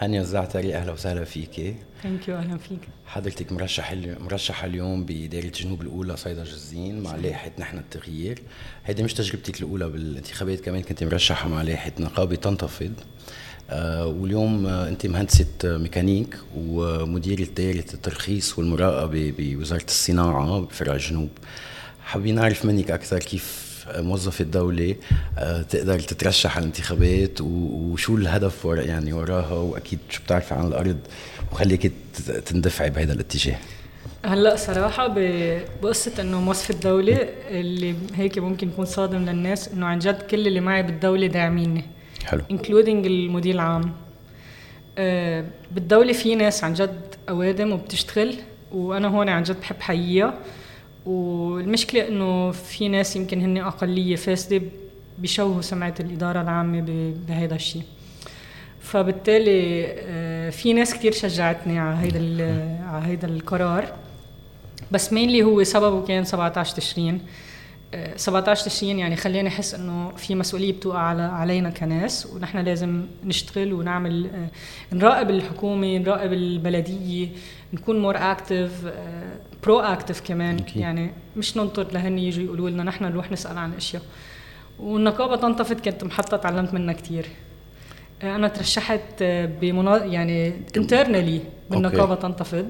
هانيا الزعتري، أهلا وسهلا فيك. Thank you. أهلا فيك. حضرتك مرشحة اليوم بدائرة جنوب الأولى صيدا جزين مع لائحة نحن التغيير. هيدا مش تجربتك الأولى بالانتخابات، كمان كنت مرشحة مع لائحة نقابة تنتفض، واليوم أنت مهندسة ميكانيك ومديرة دائرة الترخيص والمراقبة بوزارة الصناعة بفرع الجنوب. حابين نعرف منك أكثر كيف موظف الدولة تقدر تترشح على الانتخابات وشو الهدف يعني وراها، وأكيد شو بتعرف عن الأرض وخليك تندفعي بهذا الاتجاه. هلأ صراحة بقصة أنه موظف الدولة اللي هيك ممكن يكون صادم للناس أنه عن جد كل اللي معي بالدولة داعميني، حلو، including المدير العام. بالدولة في ناس عن جد قوادم وبتشتغل، وأنا هون عن جد بحب حقيقة. والمشكلة إنه في ناس يمكن هن أقلية فاسدة بيشوهوا سمعة الإدارة العامة بهذا الشيء، فبالتالي في ناس كتير شجعتني على هيدا القرار. بس مين اللي هو سببه كان 17 تشرين يعني خلينا نحس إنه في مسؤولية بتوقع علينا كناس، ونحن لازم نشتغل ونعمل، نراقب الحكومة، نراقب البلدية، نكون مور أكتف، برو أكتف كمان. okay. يعني مش ننطر لهن يجوا يقولوا لنا، نحن نروح نسأل عن أشياء. والنقابة تنتفض كنت محطة تعلمت منها كتير. أنا ترشحت يعني internally بالنقابة تنتفض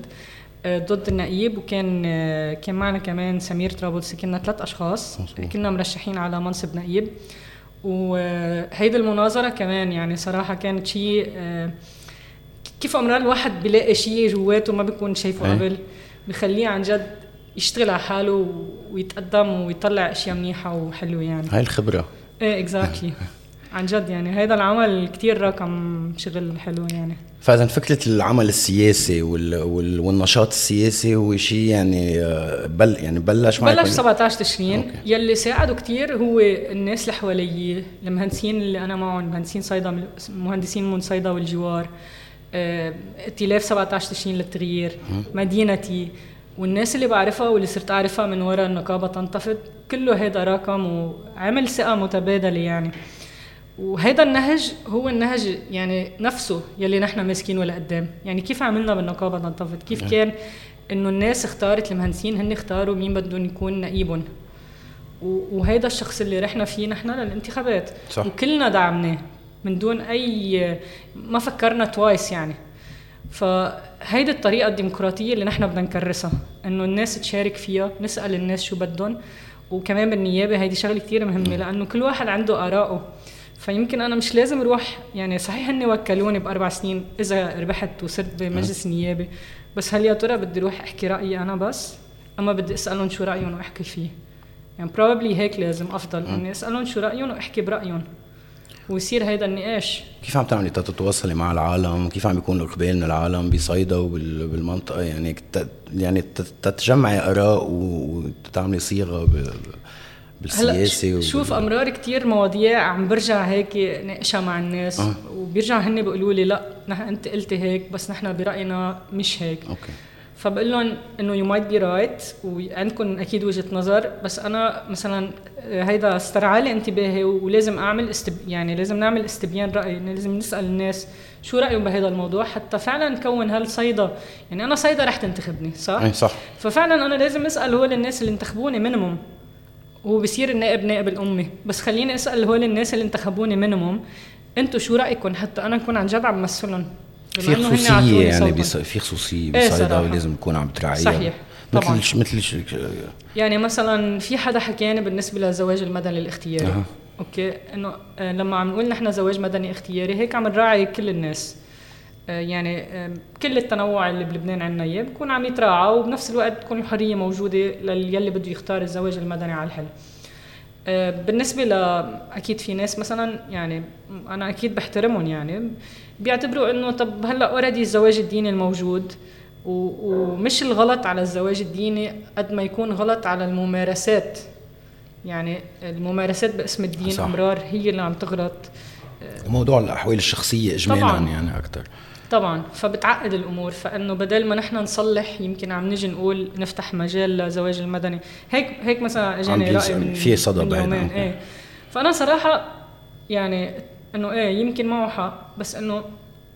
ضد النقيب، وكان معنا كمان سمير طرابلسي، كنا 3 أشخاص كنا مرشحين على منصب نقيب. وهيدا المناظرة كمان يعني صراحة كانت شيء، كيف أمرار الواحد بيلاقي شيء جواته ما بيكون شايفه قبل بيخليه عن جد يشتغل على حاله ويتقدم ويطلع أشياء منيحة وحلوة. يعني هاي الخبرة. إيه exactly. عن جد يعني هذا العمل كتير رقم شغل حلو يعني. فإذا فكرة العمل السياسي والنشاط السياسي هو شيء يعني بلش 17 تشرين. يلي ساعده كتير هو الناس اللي حوالي، المهندسين اللي أنا معهم، مهندسين صيدا، مهندسين من صيدا والجوار، ائتلاف 17 تشرين للتغيير، مدينتي، والناس اللي بعرفها واللي صرت أعرفها من وراء النقابة تنتفض، كله هذا رقم وعمل ثقة متبادلة يعني. وهذا النهج هو النهج يعني نفسه يلي نحن ماسكينه لقدام. يعني كيف عملنا بالنقابة تنتفض، كيف كان انه الناس اختارت، المهندسين هن اختاروا مين بدهم يكون نائبهم، وهذا الشخص اللي رحنا فيه نحن للانتخابات، صح. وكلنا دعمناه من دون اي ما فكرنا توايس يعني. فهيدي الطريقة الديمقراطية اللي نحن بدنا نكرسها، انه الناس تشارك فيها، نسأل الناس شو بدهم. وكمان بالنيابة هيدي شغلة كتير مهمة، لانه كل واحد عنده آراءه. فيمكن أنا مش لازم أروح يعني، صحيح أني وكلوني ب4 سنين إذا ربحت وصرت بمجلس نيابي، بس هل يا ترى بدي أروح أحكي رأيي أنا بس، أما بدي أسألهم شو رأيهم وأحكي فيه؟ يعني probably هيك لازم أفضل أني أسألهم شو رأيهم وأحكي برأيهم، ويصير هيدا النقاش. كيف عم تعملي تتواصلي مع العالم؟ كيف عم يكون الإقبال من العالم بصيدا وبالمنطقة؟ يعني تتجمعي آراء وتعملي صيغة بالسياسي. شوف أمرار كتير مواضيع عم برجع هيك ناقشة مع الناس، وبيرجع هن بيقولوا لي لا أنت قلت هيك بس نحن برأينا مش هيك. فبقول لهم إنه you might be right وعندكم أكيد وجهة نظر، بس أنا مثلا هيدا استرعالي انتباهي، ولازم أعمل يعني لازم نعمل استبيان رأي، لازم نسأل الناس شو رأيهم بهذا الموضوع حتى فعلا نكون هالصيدة. يعني أنا صيدة رح تنتخبني، صح؟ أي صح. ففعلا أنا لازم أسأل هو للناس اللي انتخبوني منهم، هو بصير النائب نائب الأمة، بس خليني أسأل هو للناس اللي انتخبوني منهم أنتوا شو رأيكم، حتى أنا أكون عن جد عم بمثلهم. في خصوصية يعني في خصوصية بصيدا لازم نكون عم تراعيها. صحيح طبعا. مثل يعني مثلا في حدا حكينا بالنسبة لزواج المدني الاختياري. أوكي، إنه لما عم نقول نحن زواج مدني اختياري هيك عم نراعي كل الناس، يعني كل التنوع اللي بلبنان عنا اياه بكون عم يتراعى، وبنفس الوقت بكون الحريه موجوده للي بده يختار الزواج المدني على الحل. بالنسبه اكيد في ناس مثلا يعني انا اكيد بحترمهم، يعني بيعتبروا انه طب هلا اوريدي الزواج الديني الموجود، ومش الغلط على الزواج الديني قد ما يكون غلط على الممارسات. يعني الممارسات باسم الدين، صح. امرار هي اللي عم تغلط، موضوع الاحوال الشخصيه اجمالا يعني اكثر طبعا، فبتعقد الامور. فانه بدل ما نحن نصلح يمكن عم نجي نقول نفتح مجال لزواج المدني، هيك مثلا اجاني راي من في صدى يعني. ايه، فانا صراحه يعني انه ايه يمكن معه حق، بس انه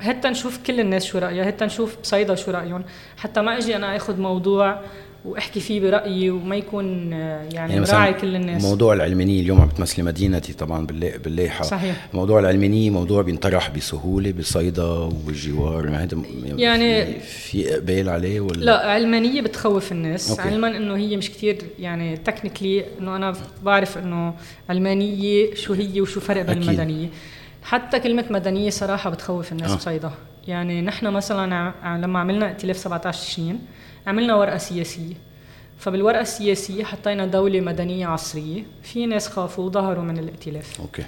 حتى نشوف كل الناس شو رأيها، حتى نشوف بصيدا شو رأيهم، حتى ما أجي أنا أخذ موضوع وأحكي فيه برأيي وما يكون يعني راعي كل الناس. موضوع العلمانية اليوم عم بتمثل مدينتي طبعا باللايحة. صحيح. موضوع العلمانية موضوع بينطرح بسهولة بصيدا والجوار، ما هذا يعني في إقبال عليه ولا لا؟ علمانية بتخوف الناس. أوكي. علما إنه هي مش كتير يعني تكنيكلي، إنه أنا بعرف إنه علمانية شو هي وشو فرق بين المدنية. حتى كلمة مدنية صراحة بتخوف الناس بصيدا. يعني نحن مثلا لما عملنا ائتلاف 17 تشرين عملنا ورقة سياسية، فبالورقة السياسية حطينا دولة مدنية عصرية. في ناس خافوا وظهروا من الائتلاف. أوكي.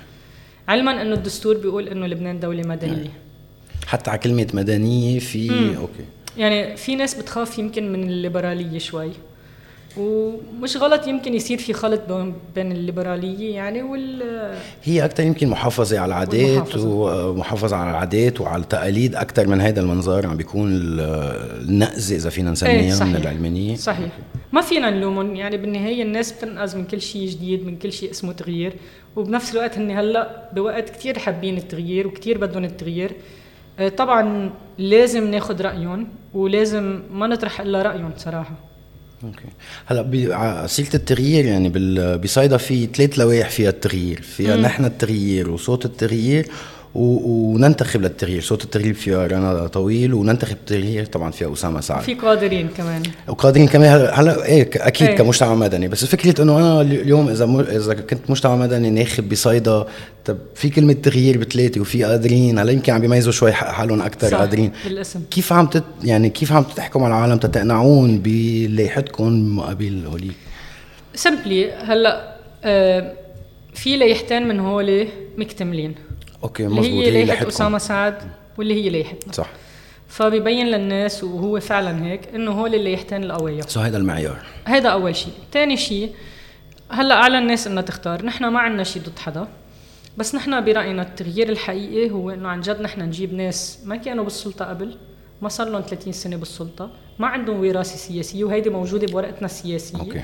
علما أنه الدستور بيقول أنه لبنان دولة مدنية. يعني حتى على كلمة مدنية في أوكي. يعني في ناس بتخاف يمكن من الليبرالية شوي، ومش غلط، يمكن يصير في خلط بين الليبرالية يعني هي أكتر يمكن محافظة على العادات ومحافظة على العادات وعلى التقاليد أكتر من هذا المنظار عم بيكون النقز إذا فينا نسميها من العلمانية. صحيح. ما فينا نلومهم، يعني بالنهاية الناس بتنقز من كل شيء جديد، من كل شيء اسمه تغيير، وبنفس الوقت هن هلأ بوقت كتير حابين التغيير وكتير بدهم التغيير. طبعا لازم ناخد رأيهم ولازم ما نطرح إلا رأيهم صراحة. اوكي. هلا سيلة التغيير يعني بصيدا في 3 لوائح فيها التغيير، فيها نحن التغيير وصوت التغيير وننتخب للتغيير. صوت التغيير فيها رنا طويل، وننتخب التغيير طبعا فيها أسامة سعد، في قادرين كمان هلا ايه اكيد ايه. كمجتمع مدني، بس فكرة انه انا اليوم اذا كنت مجتمع مدني ناخب بصيدا، طب في كلمة تغيير ب3 وفي قادرين، هلا يمكن عم بيميزوا شوي حالهم اكتر. صح. قادرين بالاسم. كيف عم يعني كيف عم تحكم على العالم تتقنعون بلائحتكم مقابل هوليك سمبلي؟ هلا في لائحتين من هولي مكتملين. أوكي. اللي هي لائحة أسامة سعد واللي هي لائحتنا. صح. فبيبين للناس، وهو فعلا هيك، إنه هو اللي يحتان القوية. سو هذا المعيار، هذا أول شيء. تاني شيء، هلأ على الناس إنها تختار. نحنا ما عنا شيء ضد حدا، بس نحنا برأينا التغيير الحقيقي هو إنه عن جد نحنا نجيب ناس ما كانوا بالسلطة قبل، ما صار لهم 30 سنة بالسلطة، ما عندهم وراثة سياسية، وهيدي موجودة بورقتنا السياسية. أوكي.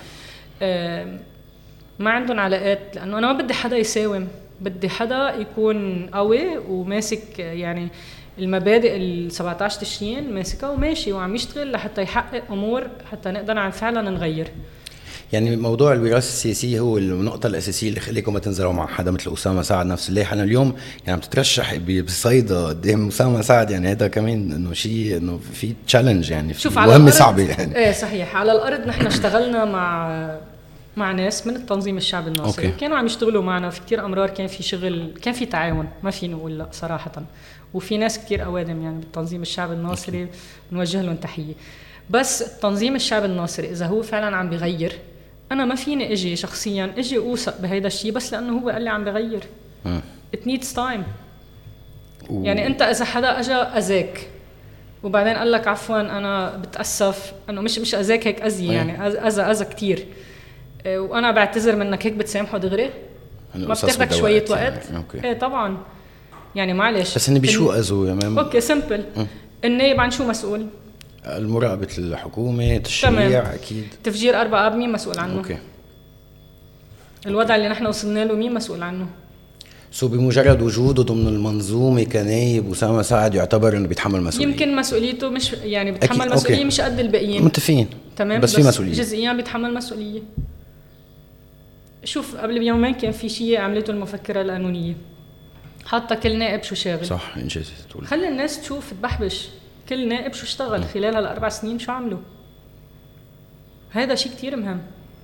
ما عندهم علاقات، لأنه أنا ما بدي حدا يساوم، بدي حدا يكون قوي وماسك يعني المبادئ ال17 تشرين ماسكها وماشي وعم يشتغل لحتى يحقق امور حتى نقدر عن فعلا نغير. يعني موضوع الوراثه السياسيه هو النقطه الاساسيه اللي خليكم ما تنزلوا مع حدا مثل اسامه سعد. نفس اللي انا اليوم يعني عم تترشح بصيدا قدام اسامه سعد، يعني هذا كمان انه شيء، انه في تشالنج يعني مهمه صعبه يعني. ايه صحيح. على الارض نحن اشتغلنا مع ناس من التنظيم الشعبي الناصري. أوكي. كانوا عم يشتغلوا معنا في كتير أمرار، كان في شغل، كان في تعاون، ما في نقول لا صراحة. وفي ناس كتير أوادم يعني بالتنظيم الشعبي الناصري، نوجه لهم تحية. بس التنظيم الشعبي الناصري إذا هو فعلا عم بغير، أنا ما فيني أجي شخصيا أجي أوثق بهذا الشيء بس لأنه هو قال لي عم بغير. It needs time. يعني أنت إذا حدا أجا أذاك وبعدين قال لك عفوا أنا بتأسف، أنه مش أذاك هيك أذي، يعني أذى كتير وانا بعتذر منك، هيك بتسامحه دغري؟ ما بتاخدك شويه وقت يعني. ايه طبعا يعني معلش، بس اني بشو ازو يا مام. اوكي سمبل. النائب عن شو مسؤول؟ المراقبه الحكومه، التشريع، اكيد تفجير 4 آب مين مسؤول عنه؟ اوكي. الوضع اللي نحن وصلنا له مين مسؤول عنه؟ سو بمجرد وجوده ضمن المنظومه كنائب وسام سعد يعتبر انه بيتحمل مسؤوليه، يمكن مسؤوليته مش يعني بيتحمل مسؤوليه. أوكي. مش قد الباقيين، متفقين تمام، بس في مسؤوليه جزئيا بيتحمل مسؤوليه. شوف قبل بيومين كان في شيء عملته المفكرة القانونية، حاطة كل نائب شو شاغل. صح. إنجاز. خلي الناس تشوف تبحبش كل نائب شو اشتغل خلال هال4 سنين شو عمله. هذا شيء كتير مهم.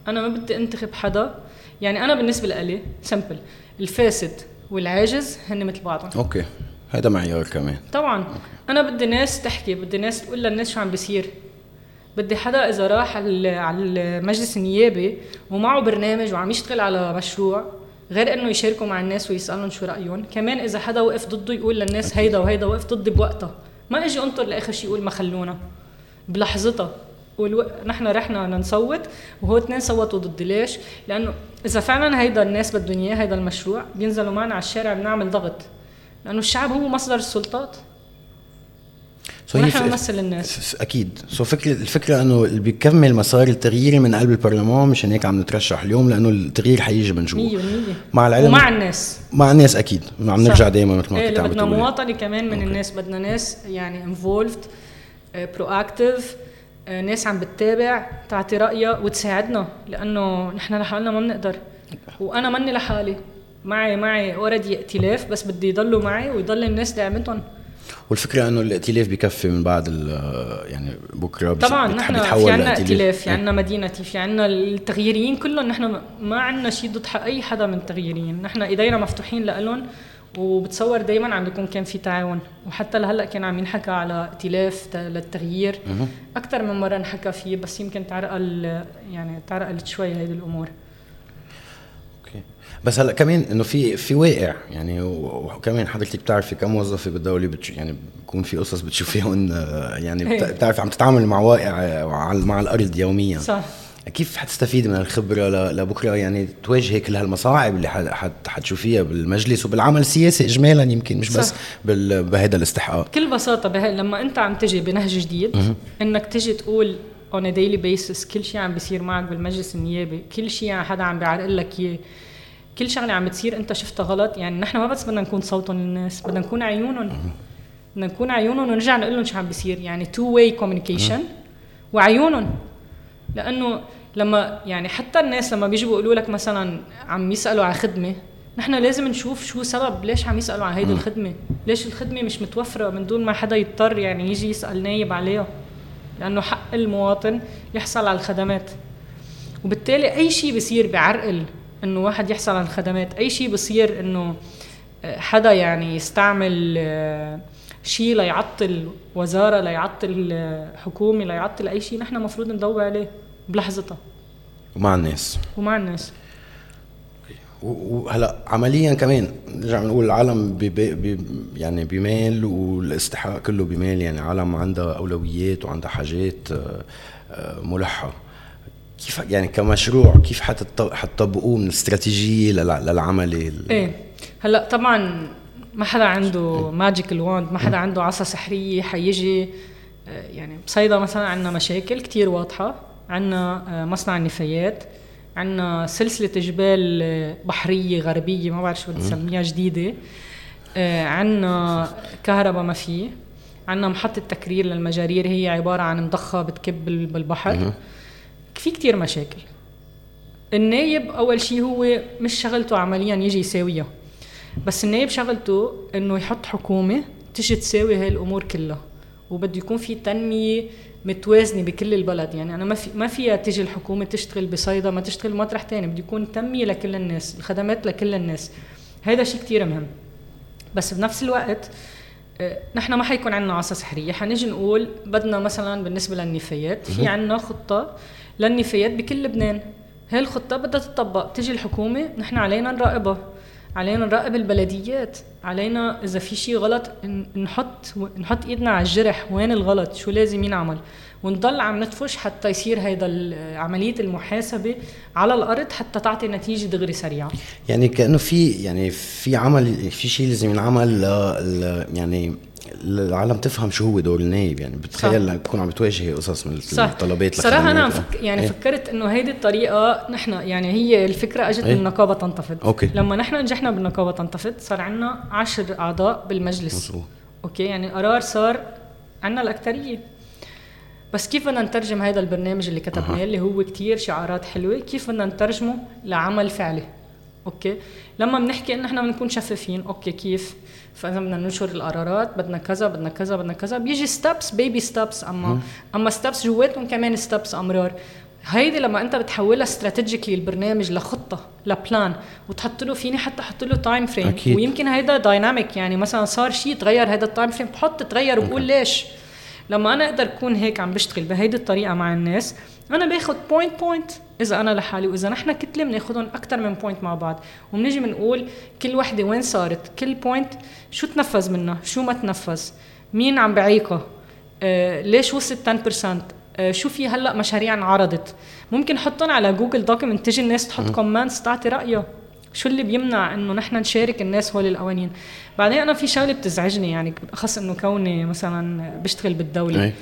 أنا ما بدي أنتخب حدا، يعني أنا بالنسبة لألي سمبل، الفاسد والعاجز هن مثل بعضهم. أوكي. هذا معيار كمان طبعا. أوكي. أنا بدي ناس تحكي، بدي ناس تقول للناس شو عم بيصير، بدي حدا إذا راح على المجلس النيابي ومعه برنامج وعم يشتغل على مشروع، غير إنه يشاركوا مع الناس ويسألهم شو رأيهم. كمان إذا حدا وقف ضده يقول للناس هيدا وهيدا وقف ضدي بوقتها، ما أجي أنطر لآخر شيء يقول ما خلونا بلحظتها. نحن رحنا نصوت وهو 2 صوتوا ضد. ليش؟ لأنه إذا فعلا هيدا الناس بدهم إياه هيدا المشروع، بينزلوا معنا على الشارع بنعمل ضغط، لأنه الشعب هو مصدر السلطات. ونحن نمثل الناس اكيد. سو الفكره انه اللي بيكمل مسار التغيير من قلب البرلمان، مشان هيك عم نترشح اليوم، لانه التغيير حيجي من جوا مع العلم ومع الناس، مع الناس اكيد. عم نرجع دائما مثل ما كنت عم بتقول، بدنا مواطنه كمان من الناس، بدنا ناس يعني انفولفد، برو اكتيف، ناس عم بتتابع، تعطي رايها وتساعدنا، لانه نحن لحالنا ما بنقدر. وانا مني لحالي، معي اوريدي ائتلاف، بس بدي يضلوا معي ويضل الناس دعمتهم. والفكره انه الائتلاف بكفي من بعد يعني بكره طبعا نحن في عنا ائتلاف، في عنا مدينه، في عنا التغييريين كلهم. نحن ما عنا شيء ضد اي حدا من التغييريين، نحن ايدينا مفتوحين لهم. وبتصور دايما عم بيكون كان في تعاون، وحتى لهلا كان عم ينحكى على ائتلاف للتغيير اكثر من مره نحكى فيه، بس يمكن تعرقلت شوي هذه الامور. بس هلا كمان انه في واقع يعني، وكمان حضرتك بتعرفي كم موظفه بالدوله يعني بكون في قصص بتشوفيهم، يعني بتعرفي عم تتعامل مع واقع مع الارض يوميا. صح. كيف حتستفيد من الخبره لبكره يعني تواجهي كل هالمصاعب اللي حتشوفيها بالمجلس وبالعمل السياسي اجمالا، يمكن مش بس بهذا الاستحقاق. كل بساطه لما انت عم تجي بنهج جديد، انك تجي تقول on a daily basis كل شيء عم بيصير معك بالمجلس النيابي، كل شيء حدا عم بيعرقل لك اياه، كل شغله عم بتصير انت شفتها غلط. يعني نحن ما بس بدنا نكون صوتهم للناس، بدنا نكون عيونهم، بدنا نكون عيونهم ونرجع نقول لهم شو عم بيصير. يعني تو واي كوميونيكيشن وعيونهم، لانه لما يعني حتى الناس لما بيجوا بيقولوا لك مثلا عم يسالوا على خدمه، نحن لازم نشوف شو سبب ليش عم يسالوا على هيدي الخدمه، ليش الخدمه مش متوفره من دون ما حدا يضطر يعني يجي يسال نايب عليها، لانه حق المواطن يحصل على الخدمات. وبالتالي اي شيء بيصير بعرقل انه واحد يحصل على الخدمات، اي شيء بصير انه حدا يعني يستعمل شيء ليعطل وزاره، ليعطل حكومه، ليعطل اي شيء، نحن مفروض نضوي عليه بلحظتها ومع الناس. وهلا عمليا كمان نرجع نقول العالم يعني بميل، والاستحقاق كله بميل. يعني عالم عندها اولويات وعندها حاجات ملحه. كيف يعني كمشروع كيف حتطبقوه من استراتيجية للعملي؟ ايه هلا طبعا ما حدا عنده ماجيكال واند، ما حدا عنده عصا سحرية حيجي. يعني بصيدا مثلا عنا مشاكل كتير واضحة، عنا مصنع النفايات، عنا سلسلة جبال بحرية غربية ما بعرف شو بتسميها جديدة، عنا كهرباء ما فيه، عنا محطة تكرير للمجارير هي عبارة عن مضخة بتكب بالبحر. في كتير مشاكل. النايب أول شيء هو مش شغلته عملياً يجي يساويها، بس النايب شغلته إنه يحط حكومة تجي تساوي هاي الأمور كلها، وبده يكون في تنمية متوازنة بكل البلد. يعني أنا ما فيها تجي الحكومة تشتغل بصيدا ما تشتغل مطرح تاني، بده يكون تنمية لكل الناس، الخدمات لكل الناس. هذا شيء كتير مهم. بس بنفس الوقت نحن ما حيكون عنا عصا سحرية. حنيجي نقول بدنا مثلاً بالنسبة للنفايات، في عنا خطة للنفايات بكل لبنان، هاي الخطة بدها تطبق، تجي الحكومة، نحن علينا نراقبها، علينا نراقب البلديات، علينا إذا في شيء غلط نحط إيدنا على الجرح، وين الغلط، شو لازم ينعمل، ونضل عم ندفش حتى يصير هيدا عملية المحاسبة على الأرض حتى تعطي نتيجة دغري سريعة. يعني كأنه في عمل، في شيء لازم ينعمل يعني العالم تفهم شو هو دور النائب. يعني بتخيل بكون عم بتواجه قصص من الطلبات. صراحة أنا فكرت إنه هيدي الطريقة نحن يعني هي الفكرة أجت من نقابة تنتفض. أوكي. لما نحن نجحنا بالنقابة تنتفض صار عنا 10 أعضاء بالمجلس. مصروح. أوكي يعني قرار صار عنا الأكترية. بس كيف بدنا نترجم هذا البرنامج اللي كتبناه اللي هو كتير شعارات حلوة، كيف بدنا نترجمه لعمل فعلي؟ أوكي لما بنحكي إن إحنا بنكون شفافين، أوكي كيف؟ فإذا بدنا ننشر القرارات بدنا كذا بدنا كذا بدنا كذا، بيجي ستابس بيبي ستابس، أما ستابس جواتهم كمان ستابس أمرار. هيدي لما أنت بتحولها استراتيجيكلي البرنامج لخطة لبلان وتحط له فيني حتى حط له تايم فريم، ويمكن هيدا دايناميك. يعني مثلا صار شيء تغير هيدا التايم فريم بحط تغير وبقول ليش. لما أنا أقدر أكون هيك عم بشتغل بهيدي الطريقة مع الناس، أنا بأخذ بوينت إذا أنا لحالي، وإذا نحن كتلة بناخدهم أكتر من بوينت مع بعض، وبنجي بنقول كل وحدة وين صارت، كل بوينت شو تنفذ منها، شو ما تنفذ، مين عم بعيقه، ليش وصلت 10%، شو في هلأ مشاريع عرضت، ممكن حطهم على جوجل دوكيمنت تجي الناس تحط كومنتس تعطي رأيها. شو اللي بيمنع انه نحن نشارك الناس هول القوانين؟ بعدين انا في شغله بتزعجني يعني بالاخص انه كوني مثلا بشتغل بالدوله أي.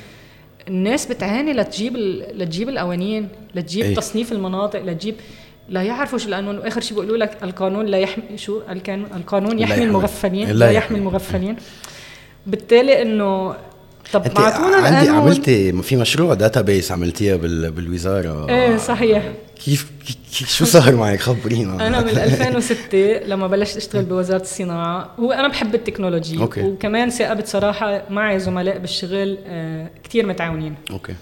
الناس بتعاني لتجيب القوانين لتجيب أي. تصنيف المناطق لتجيب لا يعرفوا شو القانون, واخر شيء بيقولوا لك القانون لا يحمي شو القانون يحمي المغفلين لا يحمي المغفلين. بالتالي انه طب معطونا القانون. عملتي في مشروع داتابيس عملتيها بالوزاره؟ ايه صحيح. كيف شو صار معك؟ خبرينا. انا من 2006 لما بلشت اشتغل بوزاره الصناعه, هو انا بحب التكنولوجيا أوكي. وكمان ثاقبت صراحه معي زملاء بالشغل كتير متعاونين اوكي.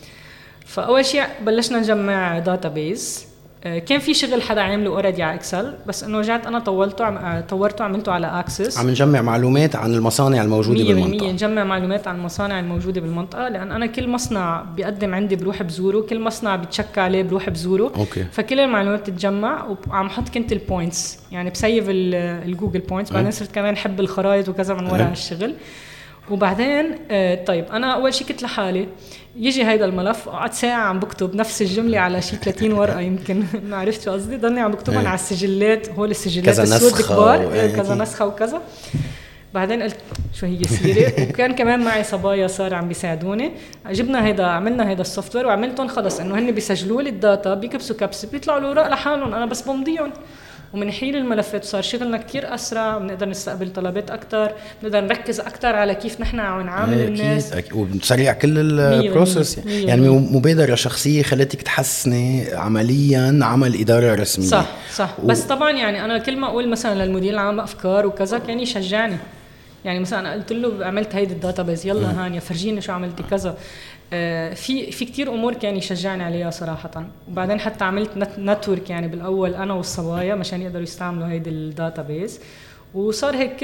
فاول شيء بلشنا نجمع داتابيس, كان في شغل حدا عامله اوريدي على اكسل, بس انه رجعت انا طورته عملته على اكسس. عم نجمع معلومات عن المصانع الموجوده بالمنطقه, نجمع معلومات عن المصانع الموجوده بالمنطقه, لان انا كل مصنع بيقدم عندي بروح بزوره, كل مصنع بتشكى عليه بروح بزوره أوكي. فكل المعلومات تتجمع, وعم حط كنت البوينتس يعني بسيف الجوجل بوينتس. بعدين صرت كمان حب الخرائط وكذا من وراء الشغل. وبعدين طيب انا اول شيء كنت لحالي, يجي هيدا الملف قعدت ساعه عم بكتب نفس الجمله على شيء 30 ورقه يمكن ما عرفت شو قصدي, ضلني عم بكتبها على السجلات, هول السجلات السود كبار كذا نسخه وكذا. بعدين قلت شو هي سيرة, وكان كمان معي صبايا صار عم بيساعدوني. جبنا هيدا عملنا هيدا السوفت وير وعملتهم خلص انه هن بيسجلوا لي الداتا, بيكبسوا كبس بيطلعوا الاوراق لحالهم, انا بس بمضيهم ومن حين الملفات. صار شغلنا كتير أسرع, بنقدر نستقبل طلبات أكتر, بنقدر نركز أكتر على كيف نحن عم نعامل الناس وبنسريع كل البروسيس. يعني مبادرة شخصية خلتك تحسني عمليا عمل إدارة رسمية. صح بس طبعا يعني أنا كل ما أقول مثلا للمدير العام أفكار وكذا كان يشجعني. يعني مثلا أنا قلت له عملت هيدي الداتابيز, يلا هانيا فرجيني شو عملتي كذا. في كتير امور كان يشجعني عليها صراحه. وبعدين حتى عملت نتورك يعني بالاول انا والصبايا مشان يقدروا يستعملوا هيدي الداتابيز, وصار هيك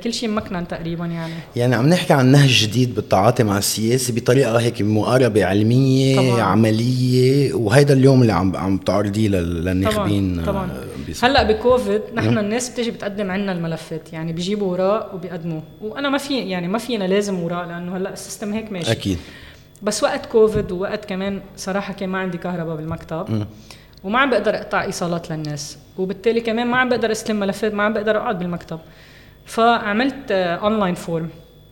كل شيء مكنن تقريبا. يعني عم نحكي عن نهج جديد بالتعاطي مع السياسه بطريقه هيك مقاربه علميه طبعاً. عمليه, وهيدا اليوم اللي عم تعرضيه للنخبين طبعاً. هلا بكوفيد نحن الناس بتيجي بتقدم عنا الملفات, يعني بيجيبوا وراء وبيقدموه, وانا ما فينا لازم وراء لانه هلا السيستم هيك ماشي اكيد. بس وقت كوفيد ووقت كمان صراحة كان ما عندي كهرباء بالمكتب وما عم بقدر اقطع ايصالات للناس, وبالتالي كمان ما عم بقدر استلم ملفات, ما عم بقدر اقعد بالمكتب. فعملت اونلاين فورم,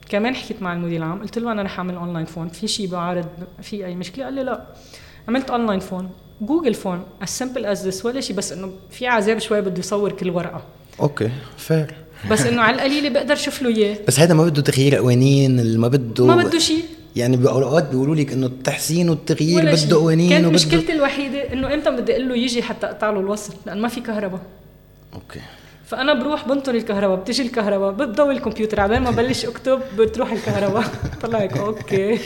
كمان حكيت مع المدير العام قلت له انا رح اعمل اونلاين فورم, في شيء بعارض في اي مشكلة؟ قال لي لا. عملت اونلاين فورم جوجل فورم as simple as this ولا شيء, بس انه في عذاب شوي بده يصور كل ورقة اوكي فير, بس انه على القليل بقدر شوف له اياه. بس هذا ما بده تغيير قوانين, ما بده شيء. يعني بأوقات بيقولوا لك انه التحسين والتغيير بده قوانين. كانت مشكلتي الوحيده انه امتى بدي اقول له يجي حتى اقطع له الوصل, لان ما في كهرباء اوكي. فانا بروح بنطر الكهرباء, بتجي الكهرباء بضوي الكمبيوتر, عبال ما بلش اكتب بتروح الكهرباء. طلع هيك اوكي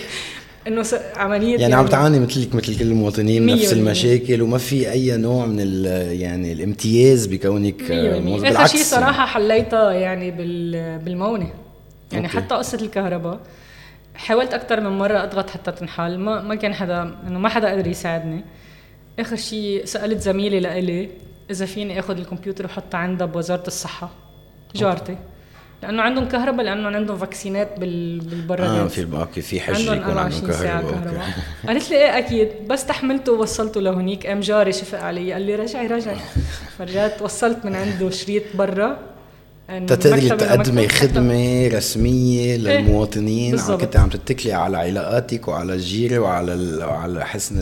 انه عمليه يعني عم تعاني مثلك مثل كل المواطنين نفس المشاكل, وما في اي نوع من يعني الامتياز بكونك موظف. بالعكس اخر شيء صراحه حليتها يعني بالمونه يعني أوكي. حتى قصه الكهرباء حاولت أكتر من مرة أضغط حتى تنحل, ما كان حدا إنه ما حدا قدر يساعدني. آخر شيء سألت زميلي لقلي إذا فيني أخذ الكمبيوتر وحطه عندها بوزارة الصحة جارتي, لأنه عندهم كهرباء, لأنه عندهم فاكسينات بالبرادات في الباقي في حجر يكون عندهم كهرباء. قالت لي إيه أكيد, بس تحملته ووصلته لهنيك. أم جاري شفق علي قال لي راجعي. فرجعت وصلت من عنده شريط برا تقدري تقدمي خدمة رسمية للمواطنين. كنت عم تتكلي على علاقاتك وعلى الجيرة وعلى حسن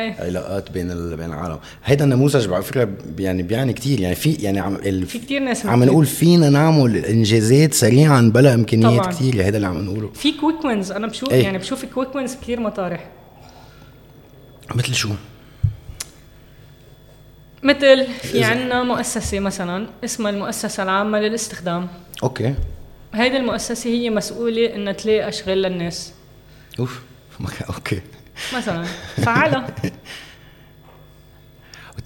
العلاقات بين العالم. هيدا النموذج بعفرة يعني بيعني كتير, يعني في يعني في كتير ناس عم نقول فينا نعمل إنجازات سريعا بلا إمكانيات طبعاً. كتير هيدا اللي عم نقوله في كويك وينز. أنا بشوف يعني بشوف كويك وينز كتير مطارح. مثل شو؟ مثل في عنا مؤسسة مثلا اسمها المؤسسة العامة للاستخدام أوكي. هيدا المؤسسة هي مسؤولة إن تلاقي أشغال للناس أوف أوكي مثلا فعلا.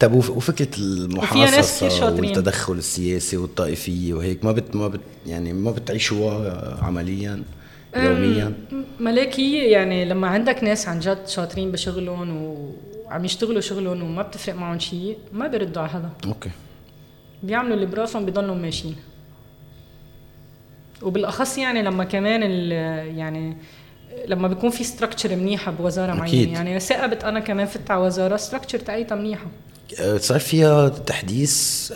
طب وفكرة المحاصصة والتدخل السياسي والطائفية وهيك ما بت يعني ما بتعيشوها عمليا يوميا؟ ملاكية يعني لما عندك ناس عن جد شاطرين بشغلهم وعم يشتغلوا شغلهم وما بتفرق معهم شيء, ما بيردوا على هذا اوكي, بيعملوا اللي براسهم بيضلوا ماشيين. وبالاخص يعني لما كمان يعني لما بيكون في ستراكشر منيحه بوزاره معينه, يعني ثاقبت انا كمان فت على وزاره ستراكشر تاعيتها منيحه صار فيها تحديث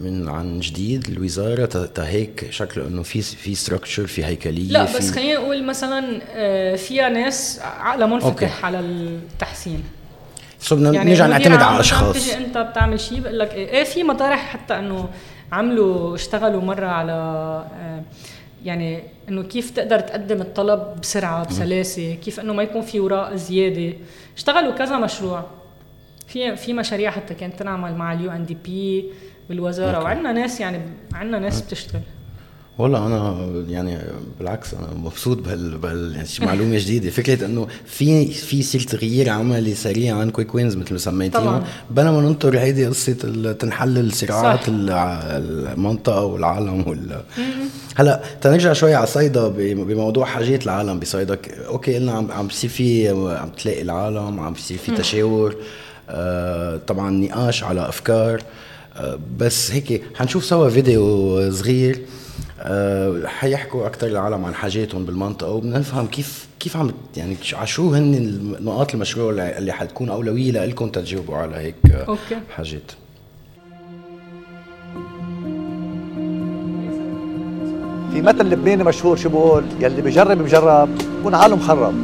من عن جديد الوزارة تهيك شكله انه في ستراكشر في هيكلية. لا بس خلينا نقول مثلا فيها ناس عقلها منفتح على التحسين. يعني نرجع نعتمد على اشخاص. تيجي انت بتعمل شيء بقول لك ايه في مطارح حتى انه عملوا اشتغلوا مرة على يعني انه كيف تقدر تقدم الطلب بسرعة بسلاسة، كيف انه ما يكون في وراء زيادة. اشتغلوا كذا مشروع في مشاريع حتى كانت نعمل مع اليو ان دي بي بالوزارة، وعندنا ناس يعني عندنا ناس بتشتغل. والله أنا يعني بالعكس أنا مبسوط معلومة جديدة، فكرة إنه في سيل تغيير عملي سريع عن كويك وينز مثل ما سميتيهم، بنا ما ننطر هيدي قصة تنحل صراعات المنطقة والعالم هلا تنرجع شوي على صيدا بموضوع حاجات العالم بصيدا. أوكي إنه عم بصير في عم تلاقي العالم عم بصير في تشاور، طبعا نقاش على أفكار، بس هيك حنشوف سوا فيديو صغير حيحكوا أكتر العالم عن حاجاتهم بالمنطقة، وبنفهم كيف عم يعني شو هن النقاط المشروع اللي حتكون أولوية لإلكم تجاوبوا على هيك حاجات. في مثل لبناني مشهور شو بقول، يلي بجرب بكون عاله مخرب.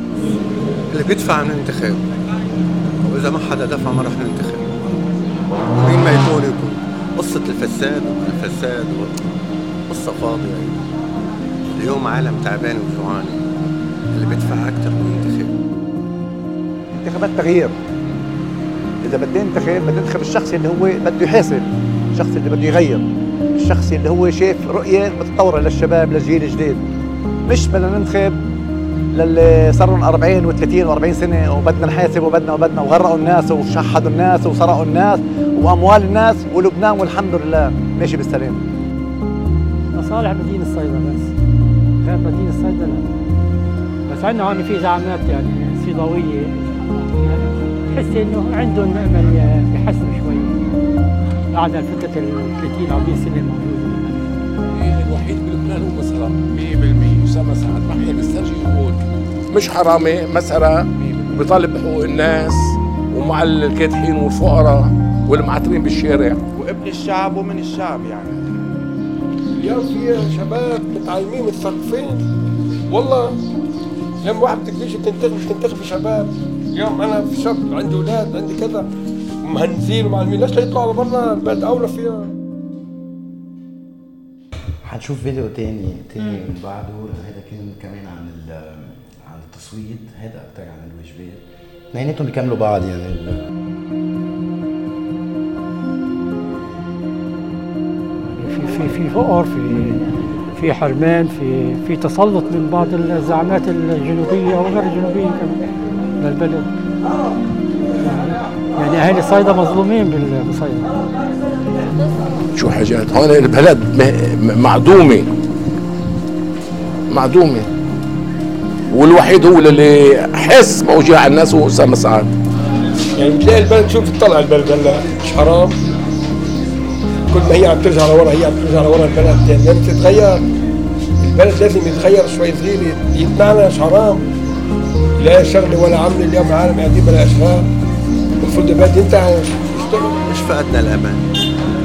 اللي بيدفع ننتخب، وإذا ما حدا دفع ما رح ننتخب، ومين ما يكون قصة الفساد قصة فاضية. يعني اليوم عالم تعبان وجوعان، اللي بيدفع أكتر بينتخب. انتخابات تغيير، إذا بدنا ننتخب بدنا ننتخب الشخص اللي هو بده يحاسب، الشخص اللي بده يغير، الشخص اللي هو شايف رؤية متطورة للشباب للجيل الجديد. مش بدنا ننتخب للي صاروا 40 و30 و40 سنة وبدنا نحاسب وبدنا وغرقوا الناس وشحدوا الناس وسرقوا الناس وأموال الناس، ولبنان والحمد لله ماشي بالسلام. مصالح مدينة الصيدا بس، غير مدينة الصيدا لا. بس عندنا هون في زعامات يعني صيداوية، بحس إنه عندهم أمل بحسن شوي بعد الفترة 30-40 سنة موجودة. الوحيد بلبنان هو مسرى 100%. أسامة سعد محيا بالسرجي يقول مش حرامي مسرى، بيطالب بحقوق الناس ومع الكادحين والفقراء والمعترين بالشارع، وابن الشعب ومن الشعب. يعني اليوم في شباب متعلمين متثقفين، والله لما واحد بتقديش تنتخب شباب. اليوم انا في شاب عندي اولاد عندي كذا مهندسين ومعلمين، ليش يطلعوا برا البلد اولى فيها. هنشوف فيديو تاني من بعده، هذا كان كمان عن التصويت، هذا اكتر عن الوجبات. اثنيناتهم بيكملوا بعض يعني. في فقر، في حرمان، في تسلط من بعض الزعامات الجنوبيه وغير الجنوبيه كمان للبلد. يعني اهالي صيدا مظلومين بالصيدا. شو حاجات هون البلد معدومه، والوحيد هو اللي حس بوجع الناس هو أسامة سعد. يعني بتلاقي البلد، شوف تطلع البلد هلا مش حرام، كل ما هي عم ترجع لورا البلد. يعني لازم تتغير البلد، لازم يتغير شوي صغير، يتمعنى مش حرام، لا شغل ولا عمل. اليوم العالم قاعدين بلا اشغال، المفروض البلد انت تشتغل. مش فقدنا الأمان،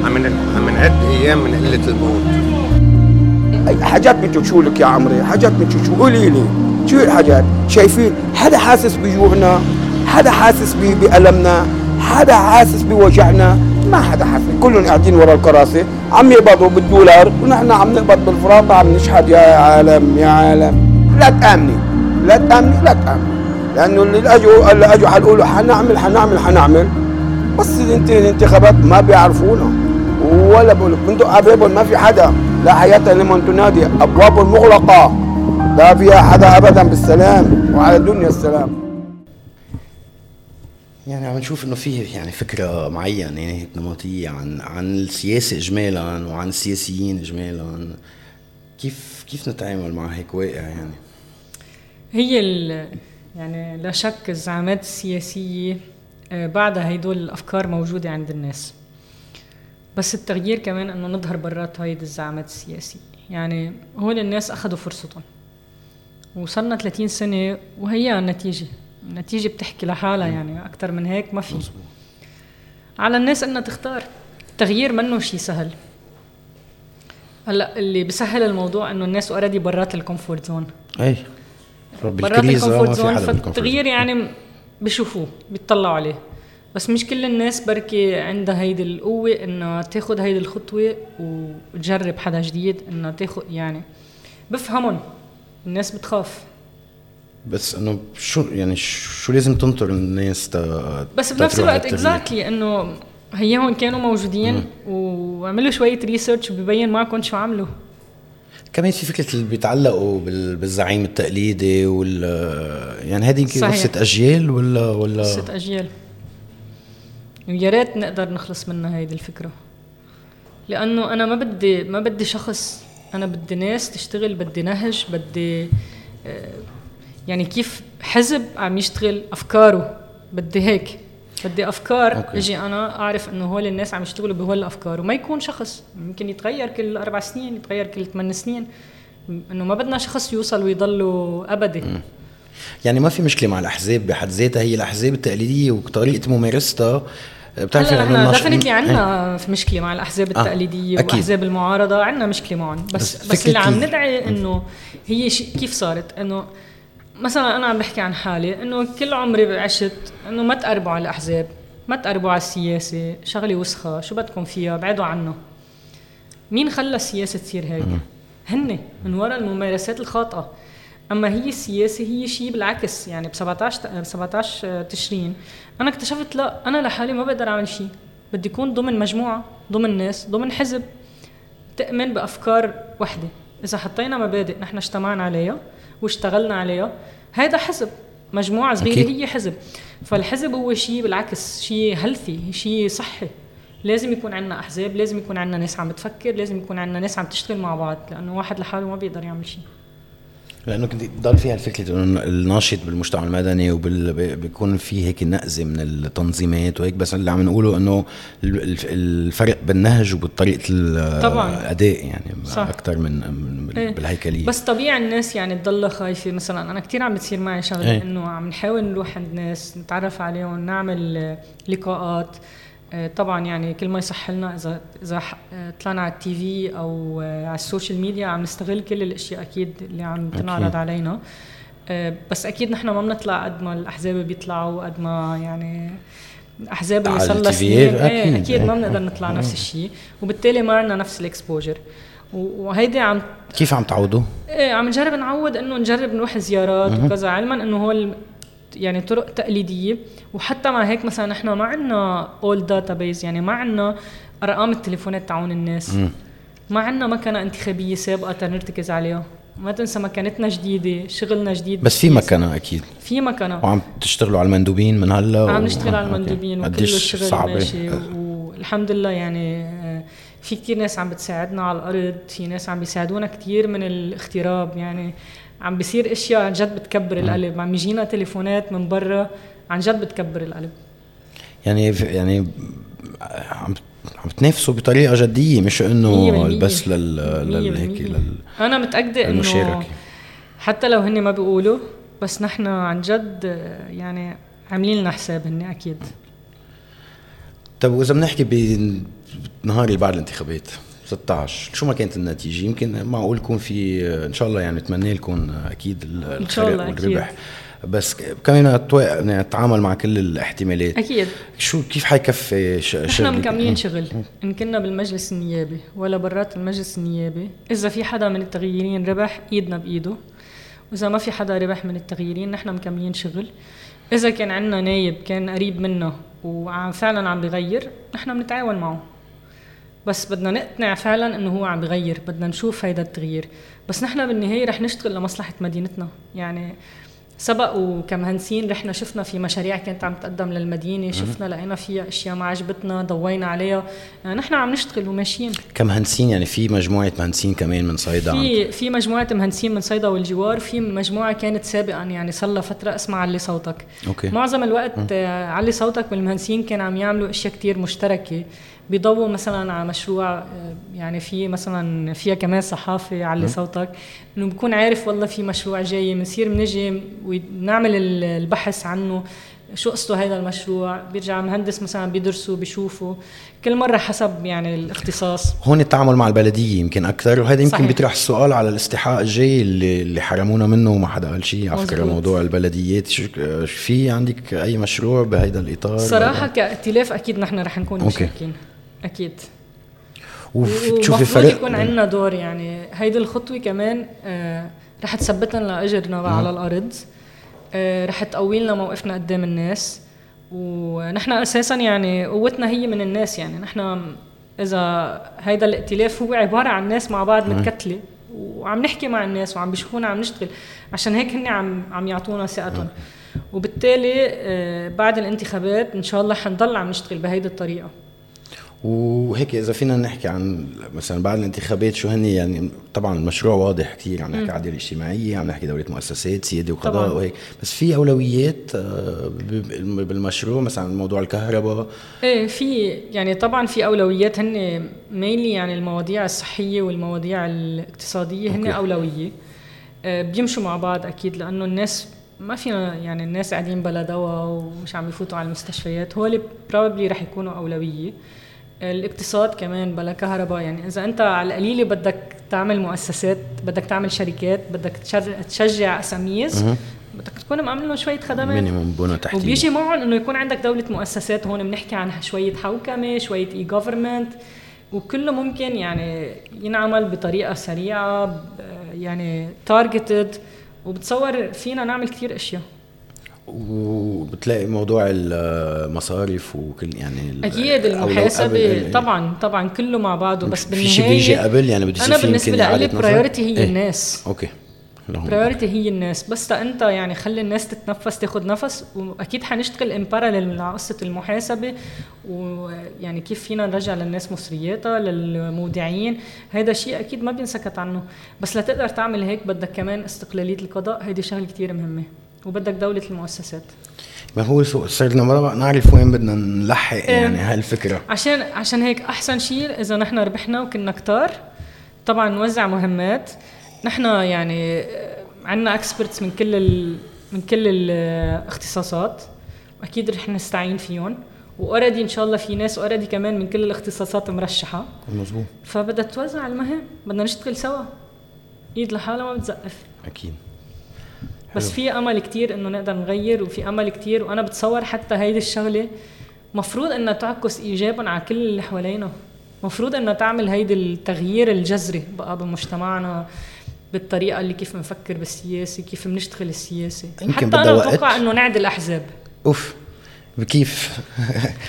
عم نعد ايام من قله الموت. حاجات بنتو شو لك يا عمري، حاجات بنتو شو قولي لي شو الحاجات شايفين؟ حدا حاسس بجوعنا، حدا حاسس بألمنا، حدا حاسس بوجعنا، ما حدا حاسس. كلهم قاعدين ورا الكراسي عم يقبضوا بالدولار، ونحن عم نقبض بالفراطة، عم نشحد. يا عالم يا عالم، لا تآمني، لأنه اللي أجوا حنقولوا حنعمل. بس الانتخابات ما بيعرفونا ولا بقولك بنتو قربهم، ما في حدا، لا حياة لمن تنادي، أبوابهم مغلقة، لا فيها حدا أبدا بالسلام وعلى الدنيا السلام. يعني عم نشوف إنه فيه يعني فكرة معينة يعني نمطية عن السياسة إجمالاً وعن السياسيين إجمالاً، كيف نتعامل مع هيك واقع. يعني هي يعني لا شك الزعامات السياسية بعدها هيدول الأفكار موجودة عند الناس، بس التغيير كمان إنه نظهر برات هيد الزعامات السياسية. يعني هول الناس أخذوا فرصتهم، وصلنا 30 سنة وهي النتيجة بتحكي لحالها، يعني أكتر من هيك ما في. على الناس انها تختار. التغيير منه شيء سهل. هلا اللي بسهل الموضوع انه الناس اوريدي برات الكومفورت زون. اي برات الكومفورت زون، فالتغيير يعني بشوفوه بيطلعوا عليه، بس مش كل الناس بركي عندها هيدي القوه انها تاخذ هيدي الخطوه وتجرب حدا جديد انها تاخذ. يعني بفهمهم الناس بتخاف، بس انه شو يعني شو لازم تنطر الناس بس بنفس الوقت اكزاكتلي انه هي هون كانوا موجودين وعملوا شويه ريسيرش وبيبين معكم شو عملوا. كمان في فكره اللي بيتعلقوا بالزعيم التقليدي وال يعني هذه يمكن قصه اجيال ولا قصه اجيال، ويا ريت نقدر نخلص منها هيدي الفكره، لانه انا ما بدي شخص، انا بدي ناس تشتغل، بدي نهج، بدي يعني كيف حزب عم يشتغل افكاره، بدي هيك، بدي افكار اجي انا اعرف انه هول الناس عم يشتغلوا بهول الافكار، وما يكون شخص ممكن يتغير كل 4 سنين، يتغير كل 8 سنين، انه ما بدنا شخص يوصل ويضلوا ابدي. يعني ما في مشكله مع الاحزاب بحد ذاتها، هي الاحزاب التقليديه وطريقه ممارستها بتعرف انه دفنتلي عندنا في مشكله مع الاحزاب التقليديه واحزاب المعارضه، عندنا مشكله معهم، بس اللي عم ندعي انه هي كيف صارت، انه مثلا انا عم بحكي عن حالي انه كل عمري عشت انه ما تقربوا على الاحزاب، ما تقربوا على السياسه، شغله وسخه، شو بدكم فيها، بعدوا عنه. مين خلى السياسه تصير هيك؟ هن من وراء الممارسات الخاطئه. اما هي السياسه هي شيء بالعكس، يعني ب 17 تشرين انا اكتشفت لا، انا لحالي ما بقدر اعمل شيء، بدي اكون ضمن مجموعه، ضمن ناس، ضمن حزب تؤمن بافكار وحده. اذا حطينا مبادئ نحن اجتمعنا عليها واشتغلنا عليها، هذا حزب، مجموعة صغيرة هي حزب. فالحزب هو شيء بالعكس، شيء healthy، شيء صحي. لازم يكون عندنا أحزاب، لازم يكون عندنا ناس عم بتفكر، لازم يكون عندنا ناس عم تشتغل مع بعض، لأنه واحد لحاله ما بيقدر يعمل شيء. لأنه كنت ضل فيها الفكرة إنه الناشط بالمجتمع المدني وبيكون فيه هيك نقزة من التنظيمات وهيك، بس اللي عم نقوله إنه الفرق بالنهج وبالطريقة الأداء يعني أكتر من بالهيكلية. بس طبيعي الناس يعني تضل خايفة. مثلا أنا كتير عم بتصير معي شغلة إنه عم نحاول نروح عند ناس نتعرف عليهم، نعمل لقاءات. طبعا يعني كل ما يصحلنا اذا طلعنا على التي في او على السوشيال ميديا عم نستغل كل الاشياء اكيد اللي عم تنعرض علينا، بس اكيد نحن ما بنطلع قد ما الاحزاب بيطلعوا، قد ما يعني الاحزاب اللي صار لها سنين اكيد ما بنقدر نطلع نفس الشيء، وبالتالي ما عندنا نفس الاكسبوجر. وهيدي عم كيف عم تعوضوه؟ عم نجرب نعوض انه نجرب نروح زيارات وكذا، علما انه هو يعني طرق تقليدية. وحتى مع هيك مثلا احنا ما عنا all database، يعني ما عنا ارقام التليفونات تعون الناس، ما عنا مكانة انتخابية سابقة نرتكز عليها. ما تنسى مكانتنا جديدة، شغلنا جديد، بس في مكانة اكيد، في مكانة. وعم تشتغلوا على المندوبين من هلا عم نشتغل على المندوبين وكل الشغل ماشي والحمد لله. يعني في كتير ناس عم بتساعدنا على الارض، في ناس عم بيساعدونا كتير من الاغتراب، يعني عم بيصير اشياء عن جد بتكبر القلب، عم يجينا تليفونات من برا عن جد بتكبر القلب. يعني عم تنافسوا بطريقه جديه، مش انه بس للهيك. انا متاكده انه حتى لو هن ما بيقولوا، بس نحن عن جد يعني عاملين لنا حساب هن اكيد. طب واذا بنحكي بنهار اللي بعد الانتخابات 16، شو ما كانت النتيجة، يمكن معقول يكون في إن شاء الله، يعني نتمنى لكم أكيد الخير والربح، بس كمان نتعامل مع كل الاحتمالات أكيد. شو كيف حيكفي شغل؟ إحنا مكملين شغل إن كنا بالمجلس النيابي ولا برات المجلس النيابي، إذا في حدا من التغييرين ربح إيدنا بإيده، وإذا ما في حدا ربح من التغييرين نحن مكملين شغل. إذا كان عنا نايب كان قريب منا وفعلا عم بيغير نحن بنتعاون معه، بس بدنا نقتنع فعلا انه هو عم بغير، بدنا نشوف هيدا التغيير. بس نحن بالنهاية رح نشتغل لمصلحة مدينتنا. يعني سبق وكمهندسين رحنا شفنا في مشاريع كانت عم تقدم للمدينة، شفنا لقينا فيها اشياء ما عجبتنا، ضوينا عليها، يعني نحن عم نشتغل وماشيين كمهندسين. يعني في مجموعة مهندسين كمان من صيدا، في مجموعة مهندسين من صيدا والجوار، في مجموعة كانت سابقا يعني صار فترة اسمها علي صوتك. معظم الوقت علي صوتك والمهندسين كان عم يعملوا اشياء كتير مشتركة، بيضوا مثلا على مشروع يعني في مثلا فيها كمان صحافي علي صوتك، انه بكون عارف والله في مشروع جاي، بنصير بنجي ونعمل البحث عنه، شو قصته هذا المشروع، بيرجع مهندس مثلا بيدرسه بيشوفه، كل مرة حسب يعني الاختصاص. هون التعامل مع البلدية يمكن أكثر، وهذا يمكن بيطرح السؤال على الاستحقاق الجاي اللي حرمونا منه وما حدا قال شيء. على فكرة موضوع البلديات، في عندك أي مشروع بهذا الإطار؟ صراحة كائتلاف أكيد نحن رح نكون مشاركين أكيد، ومفروض يكون عندنا دور. يعني هيدا الخطوة كمان رح تثبتنا لأجرنا على الأرض، رح تقوي لنا موقفنا قدام الناس، ونحن أساساً يعني قوتنا هي من الناس. يعني نحن إذا هيدا الائتلاف هو عبارة عن ناس مع بعض متكتلة وعم نحكي مع الناس وعم بيشوفونا عم نشتغل، عشان هيك هن عم يعطونا ثقتهم، وبالتالي بعد الانتخابات إن شاء الله حنضل عم نشتغل بهيدا الطريقة. وهيك إذا فينا نحكي عن مثلا بعد الانتخابات شو هني، يعني طبعا المشروع واضح كتير، عم نحكي عدالة اجتماعية، عم نحكي دولة مؤسسات سيادة وقضاء وهيك، بس في أولويات بالمشروع مثلا موضوع الكهرباء؟ إيه في، يعني طبعا في أولويات هن مينلي، يعني المواضيع الصحية والمواضيع الاقتصادية هن أولوية، بيمشوا مع بعض أكيد، لأنه الناس ما فينا يعني الناس قاعدين بلا دواء ومش عم يفوتوا على المستشفيات، هو اللي probably رح يكونوا أولوية. الاقتصاد كمان بلا كهرباء، يعني إذا أنت على القليلة بدك تعمل مؤسسات، بدك تعمل شركات، بدك تشجع أساميز، بدك تكون مأمن لهم شوية خدمات، وبيجي معهم إنه يكون عندك دولة مؤسسات. هون بنحكي عن شوية حوكمة، شوية e-government، وكله ممكن يعني ينعمل بطريقة سريعة يعني targeted، وبتصور فينا نعمل كتير أشياء. وبتلاقي موضوع المصارف وكل يعني اكيد المحاسبه طبعا كله مع بعضه، بس بالنهايه يعني انا بالنسبه لي البرايورتي هي الناس. اوكي البرايورتي هي الناس، بس انت يعني خلي الناس تتنفس تاخذ نفس، واكيد حنشتغل ان باراليل مع قصه المحاسبه، ويعني كيف فينا نرجع للناس مصرياتها للمودعين، هذا شيء اكيد ما بينسكت عنه، بس لتقدر تعمل هيك بدك كمان استقلاليه القضاء، هيدي شغله كتير مهمه، وبدك دولة المؤسسات. ما هو صرنا ما نعرف وين بدنا نلحق يعني هالفكرة، عشان هيك أحسن شيء إذا نحن ربحنا وكنا كتار طبعا نوزع مهمات. نحن يعني عنا experts من كل الاختصاصات، وأكيد رح نستعين فيهم، وأردي إن شاء الله في ناس وأردي كمان من كل الاختصاصات مرشحة. مزبوط. فبدأ توزع المهام، بدنا نشتغل سوا، إيد لحالة ما بتزقف أكيد. بس في أمل كتير إنه نقدر نغير، وفي أمل كتير، وأنا بتصور حتى هيدي الشغلة مفروض إنها تعكس إيجاباً على كل اللي حوالينا، مفروض إنها تعمل هيدي التغيير الجذري بقى بمجتمعنا، بالطريقة اللي كيف نفكر بالسياسي، كيف منشتغل السياسي. حتى أنا أتوقع إنه نعدل الأحزاب. كيف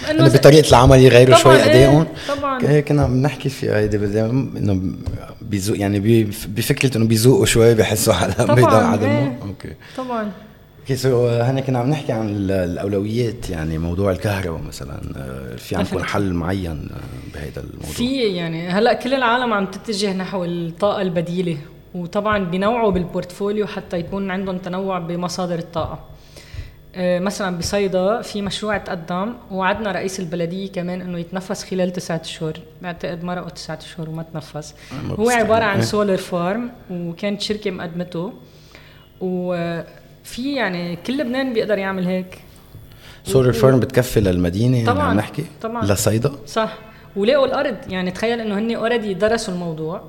أنا بطريقة العمل يغيروا شوي أدائهم. طبعاً كنا بنحكي في هيدا بالدم إنه بيزوق، يعني بفكرة إنه بيزوقوا شوي، بيحسوا على ميدان عدمه. طبعاً. هنا كنا عم نحكي عن الأولويات، يعني موضوع الكهرباء مثلاً في عم يكون حل معين بهيدا الموضوع. في يعني هلأ كل العالم عم تتجه نحو الطاقة البديلة، وطبعاً بنوعوا بالبورتفوليو حتى يكون عندهم تنوع بمصادر الطاقة. مثلا بصيدا في مشروع تقدم، وعدنا رئيس البلدية كمان انه يتنفس خلال 9 أشهر، بعتقد مرقوا 9 أشهر وما تنفس. هو عبارة عن سولار فارم، وكانت شركة مقدمته، وفي يعني كل لبنان بيقدر يعمل هيك. سولار فارم بتكفي للمدينة طبعا، عم نحكي لصيدا صح، ولقوا الارض. يعني تخيل انه هني اوريدي درسوا الموضوع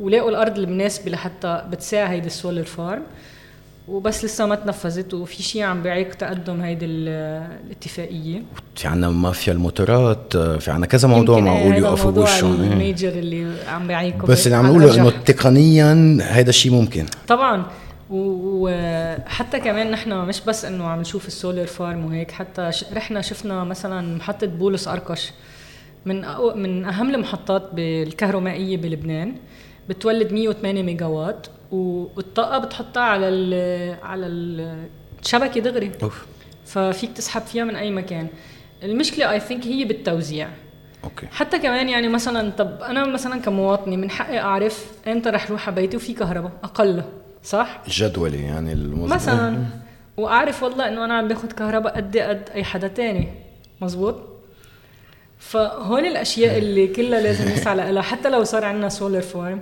ولقوا الارض المناسبة لحتى بتساع هيدي السولار فارم، وبس لسه ما تنفذت، وفي شيء عم بيعيق تقدم هيدي الاتفاقيه. في عنا مافيا الموتورات، في عنا كذا موضوع معقول يقفوا بوشهم، الميجر اللي عم بيعيقوا، بس اللي عم نقوله انه تقنيا هيدا الشيء ممكن طبعا. وحتى كمان نحن مش بس انه عم نشوف السولار فارم وهيك، حتى رحنا شفنا مثلا محطه بولس اركش، من اهم المحطات بالكهرومائيه بلبنان، بتولد 108 ميجاوات، والطاقه بتحطها على الشبكه دغري، ففيك تسحب فيها من اي مكان. المشكله اي ثينك هي بالتوزيع. حتى كمان يعني مثلا، طب انا مثلا كمواطني من حقي اعرف امتى رح روح على بيتي وفي كهرباء اقل، صح؟ جدولي يعني مثلا، واعرف والله انه انا عم باخذ كهرباء قد اي حدا تاني. مزبوط. فهون الاشياء اللي كلها لازم نسعى لها، حتى لو صار عندنا سولار فارم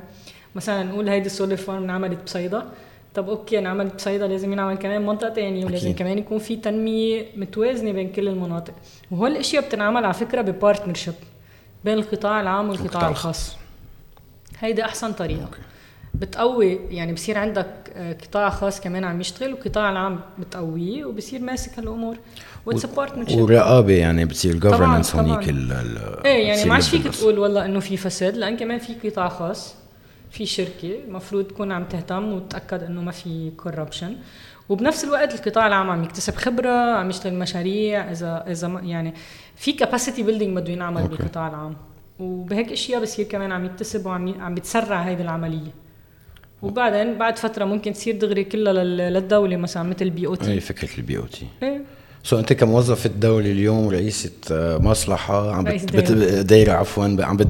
مثلا، نقول هيدي السولار فارم انعملت بصيدا، طب اوكي انا عملت صيدا لازم نعمل كمان منطقه تاني ولازم كمان يكون في تنميه متوازنه بين كل المناطق. وهو الاشياء بتنعمل على فكره ببارتنرشيب بين القطاع العام والقطاع الخاص. هيدا احسن طريقه. أوكي. بتقوي يعني بصير عندك قطاع خاص كمان عم يشتغل والقطاع العام بتقويه وبصير ماسك الامور وتسبارتنرشيب ورقابه يعني بتصير الجوفرنس هونيك. ايه يعني ما عادش فيك تقول والله انه في فساد لان كمان في قطاع خاص في شركه مفروض تكون عم تهتم وتتاكد انه ما في كوربشن وبنفس الوقت القطاع العام عم يكتسب خبره عم يشتغل مشاريع اذا يعني في كاباسيتي بيلدينج بده ينعمل بالقطاع العام وبهيك اشياء بصير كمان عم يكتسب وعم بتسرع هيدي العمليه. وبعدين بعد فتره ممكن تصير دغري كلها للدوله مثلا مثل البي او تي. اي فكره البي او تي ايه. سو انت كموظف الدولي اليوم رئيسه مصلحه عم دايره عفوا عم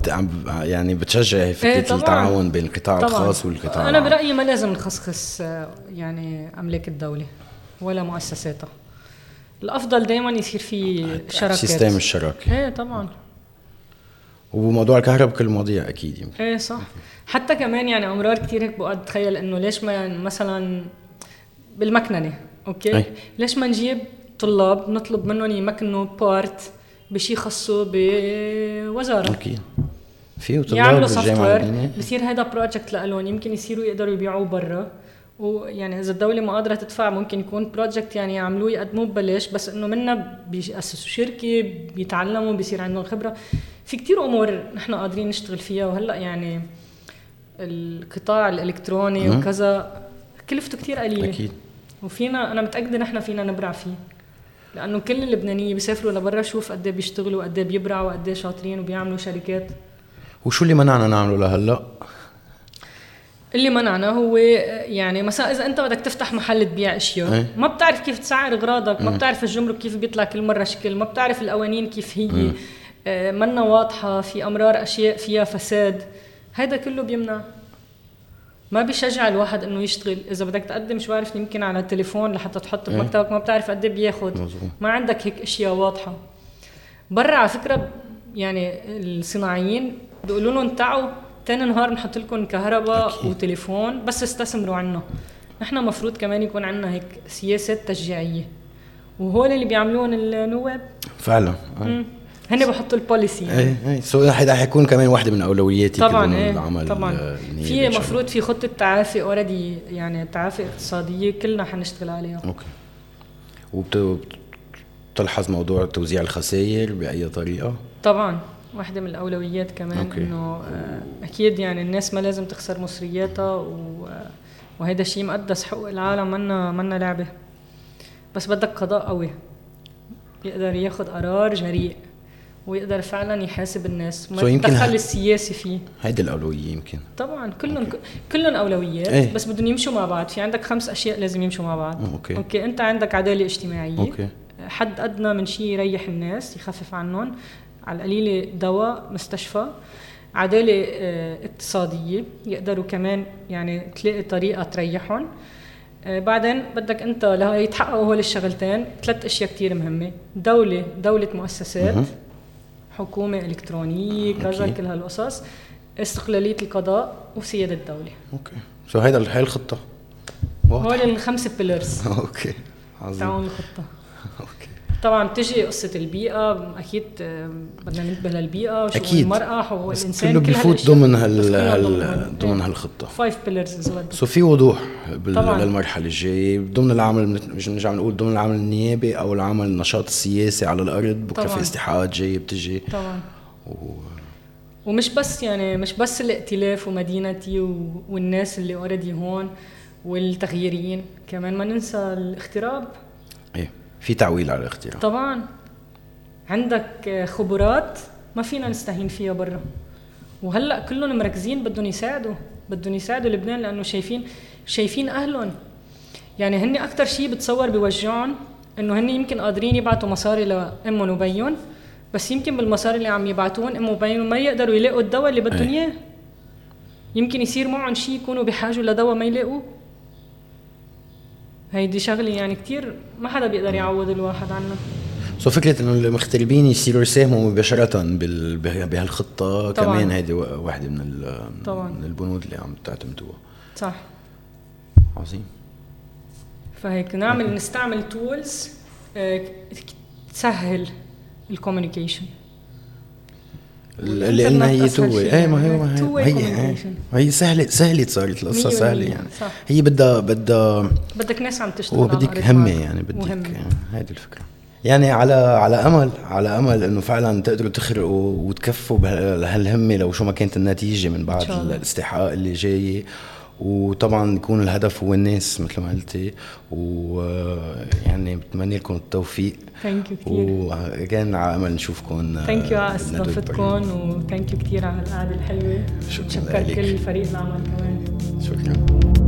يعني بتشجع فكره التعاون بين القطاع الخاص والقطاع. انا برايي ما لازم نخصخص يعني املاك الدوله ولا مؤسساتها. الافضل دائما يصير في شراكات سيستم الشراكه. ايه طبعا. وموضوع الكهرباء كل مواضيع اكيد يمكن. ايه صح. حتى كمان يعني امرار كتير هيك بقعد اتخيل انه ليش ما مثلا بالمكننه اوكي أي. ليش ما نجيب طلاب نطلب منهم يمكنوا بارت بشي خاصه بوزاره اوكي في طلاب بالجامعه بصير هذا بروجكت لهم يمكن يصيروا يقدروا يبيعوه برا. ويعني اذا الدوله ما قادره تدفع ممكن يكون بروجكت يعني يعملوه يقدموه ببلاش بس انه منا بياسسوا شركه بيتعلموا بيصير عندهم خبره. في كتير امور نحن قادرين نشتغل فيها. وهلا يعني القطاع الالكتروني وكذا كلفته كتير قليله اكيد وفينا انا متاكده نحن فينا نبرع فيه لانه كل اللبنانيه بيسافروا لبرا شوف قد ايه بيشتغلوا وقد ايه بيبرعوا وقد ايه شاطرين وبيعملوا شركات. وشو اللي منعنا نعمله لهلا؟ اللي منعنا هو يعني مثلا اذا انت بدك تفتح محل تبيع اشياء ما بتعرف كيف تسعر اغراضك ما بتعرف الجمرك كيف بيطلع كل مره شكل ما بتعرف القوانين كيف هي منا واضحه في امرار اشياء فيها فساد. هذا كله بيمنع ما بيشجع الواحد انه يشتغل. اذا بدك تقدم شو عارف يمكن على التليفون لحتى تحط بمكتبك ما بتعرف قد ايه بياخد ما عندك هيك اشياء واضحه. برا على فكره يعني الصناعيين بيقولوا لهم تعوا تاني نهار نحط لكم كهرباء وتليفون بس استثمروا عنا. نحن مفروض كمان يكون عنا هيك سياسات تشجيعيه وهو اللي بيعملون النواب فعلا هن بحط البوليسي. اي اي سو حيكون كمان واحده من اولوياتي طبعا. العمل طبعا في مفروض في خطه تعافي اوريدي يعني تعافي اقتصاديه كلنا حنشتغل عليها. اوكي. وبتلحظ موضوع توزيع الخسائر باي طريقه طبعا واحده من الاولويات كمان. أوكي. انه اكيد يعني الناس ما لازم تخسر مصرياتها وهذا شيء مقدس حقوق العالم منا لعبه بس بدك قضاء قوي يقدر ياخذ قرار جريء ويقدر فعلا يحاسب الناس وما يتدخل السياسي فيه. هيدي الأولوية يمكن طبعا كلهم أولويات ايه؟ بس بدهم يمشوا مع بعض. في عندك 5 أشياء لازم يمشوا مع بعض. أوكي. أنت عندك عدالة اجتماعية. أوكي. حد أدنى من شيء يريح الناس يخفف عنهم على القليلة دواء مستشفى. عدالة اقتصادية يقدروا كمان يعني تلاقي طريقة تريحهم. بعدين بدك أنت لها يتحققوا هول الشغلتين 3 أشياء كتير مهمة. دولة مؤسسات حكومة إلكترونية كذا كل هالقصص استقلالية القضاء وسيادة الدولة. أوكي. شو هيدا الحين الخطة؟ هول الخمسة بيلرز. أوكي. عظيم. تعاون الخطة. أوكي. طبعاً بتجي قصة البيئة أكيد بدنا ننتبه للبيئة وشؤون المرأة وحقوق الإنسان كله بيفوت ضمن ضمن هالخطة. 5 بيلرز. سو في وضوح للمرحلة الجاية ضمن العمل مش نرجع نقول ضمن العمل النيابي أو العمل النشاط السياسي على الأرض بكرة في استحقاقات جاية بتجي. طبعاً. ومش بس يعني مش بس الائتلاف ومدينتي والناس اللي أوردي هون والتغييريين كمان ما ننسى الاغتراب. إيه. في تعويل على الاختيار طبعا. عندك خبرات ما فينا نستهين فيها برا وهلأ كلهم مركزين بدهم يساعدوا لبنان لأنه شايفين أهلهم يعني هن أكتر شيء بتصور بوجعهم أنه هن يمكن قادرين يبعتوا مصاري لأمهم وبيهم بس يمكن بالمصاري اللي عم يبعتون أمهم وبيهم ما يقدروا يلاقوا الدواء اللي بدهم إياه. يمكن يصير معهم شيء يكونوا بحاجة لدواء ما يلاقوه. هيدي شغلة يعني كتير ما حدا بيقدر يعوض الواحد عنه. سو فكرة انه المغتربين يصيروا يساهموا مباشرة بهالخطة كمان هيدي واحدة من البنود اللي عم تعتمدوها. صح. عظيم. فهيك نعمل نستعمل تولز تسهل الكوميونيكيشن، لأن هي توي هي سهلة صارت لسه سهلة يعني صح. هي بدك ناس عم تشتغل وبدك همة يعني بدك هذه الفكرة يعني على أمل أنه فعلا تقدروا تخرقوا وتكفوا بهالهمة لو شو ما كانت النتيجة من بعد الاستحقاق اللي جاي. وطبعا يكون الهدف هو الناس مثل ما قلتي، ويعني بتمنى لكم التوفيق. ثانك يو كثير، وكان على امل نشوفكم. ثانك يو على استضافتكم، وثانك يو كثير على القعده الحلوه. شكرا لكل فريق العمل كمان. شكرا.